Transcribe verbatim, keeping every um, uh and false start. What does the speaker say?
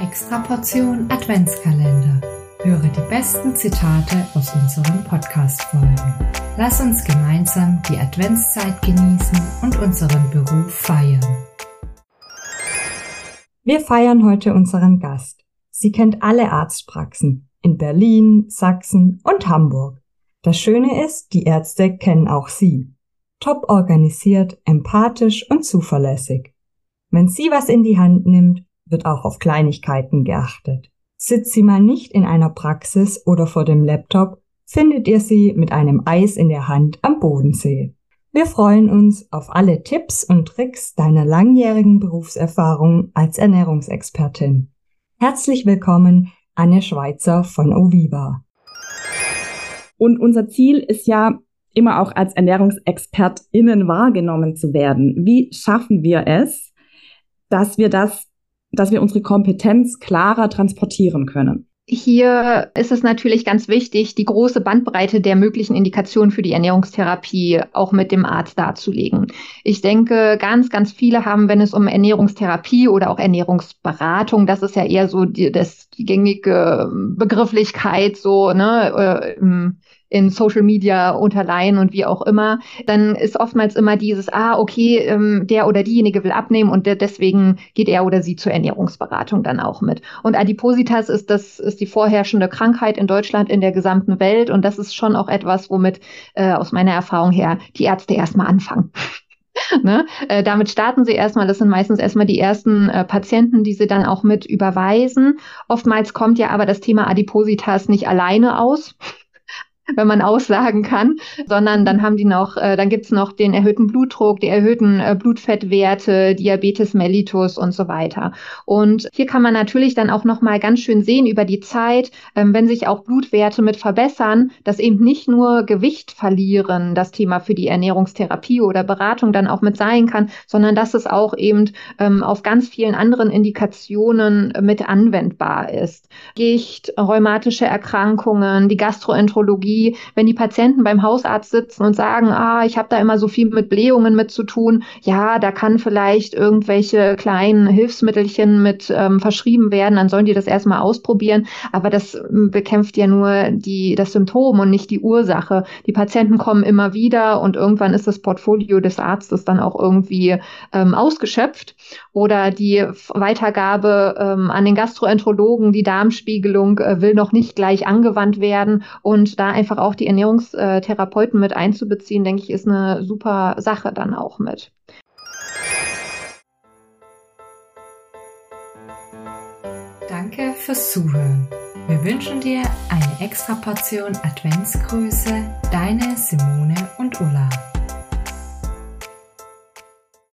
Extra-Portion Adventskalender. Höre die besten Zitate aus unseren Podcast-Folgen. Lass uns gemeinsam die Adventszeit genießen und unseren Beruf feiern. Wir feiern heute unseren Gast. Sie kennt alle Arztpraxen in Berlin, Sachsen und Hamburg. Das Schöne ist, die Ärzte kennen auch sie. Top organisiert, empathisch und zuverlässig. Wenn sie was in die Hand nimmt, wird auch auf Kleinigkeiten geachtet. Sitzt sie mal nicht in einer Praxis oder vor dem Laptop, findet ihr sie mit einem Eis in der Hand am Bodensee. Wir freuen uns auf alle Tipps und Tricks deiner langjährigen Berufserfahrung als Ernährungsexpertin. Herzlich willkommen, Anne Schweitzer von Oviva. Und unser Ziel ist ja, immer auch als ErnährungsexpertInnen wahrgenommen zu werden. Wie schaffen wir es, dass wir das dass wir unsere Kompetenz klarer transportieren können? Hier ist es natürlich ganz wichtig, die große Bandbreite der möglichen Indikationen für die Ernährungstherapie auch mit dem Arzt darzulegen. Ich denke, ganz, ganz viele haben, wenn es um Ernährungstherapie oder auch Ernährungsberatung, das ist ja eher so die, das, die gängige Begrifflichkeit, so, ne, äh, in Social Media Unterleihen und wie auch immer, dann ist oftmals immer dieses, ah, okay, ähm, der oder diejenige will abnehmen und der, deswegen geht er oder sie zur Ernährungsberatung dann auch mit. Und Adipositas ist das ist die vorherrschende Krankheit in Deutschland, in der gesamten Welt, und das ist schon auch etwas, womit äh, aus meiner Erfahrung her die Ärzte erstmal anfangen. Ne? Äh, damit starten sie erstmal, das sind meistens erstmal die ersten äh, Patienten, die sie dann auch mit überweisen. Oftmals kommt ja aber das Thema Adipositas nicht alleine aus, wenn man aussagen kann, sondern dann haben die noch, äh, dann gibt's noch den erhöhten Blutdruck, die erhöhten äh, Blutfettwerte, Diabetes mellitus und so weiter. Und hier kann man natürlich dann auch nochmal ganz schön sehen über die Zeit, ähm, wenn sich auch Blutwerte mit verbessern, dass eben nicht nur Gewicht verlieren das Thema für die Ernährungstherapie oder Beratung dann auch mit sein kann, sondern dass es auch eben ähm, auf ganz vielen anderen Indikationen mit anwendbar ist. Gicht, rheumatische Erkrankungen, die Gastroenterologie. Wenn die Patienten beim Hausarzt sitzen und sagen, ah, ich habe da immer so viel mit Blähungen mit zu tun, ja, da kann vielleicht irgendwelche kleinen Hilfsmittelchen mit ähm, verschrieben werden, dann sollen die das erstmal ausprobieren. Aber das bekämpft ja nur die, das Symptom und nicht die Ursache. Die Patienten kommen immer wieder und irgendwann ist das Portfolio des Arztes dann auch irgendwie ähm, ausgeschöpft. Oder die Weitergabe ähm, an den Gastroenterologen, die Darmspiegelung äh, will noch nicht gleich angewandt werden, und da einfach auch die Ernährungstherapeuten mit einzubeziehen, denke ich, ist eine super Sache dann auch mit. Danke fürs Zuhören. Wir wünschen dir eine extra Portion Adventsgrüße, deine Simone.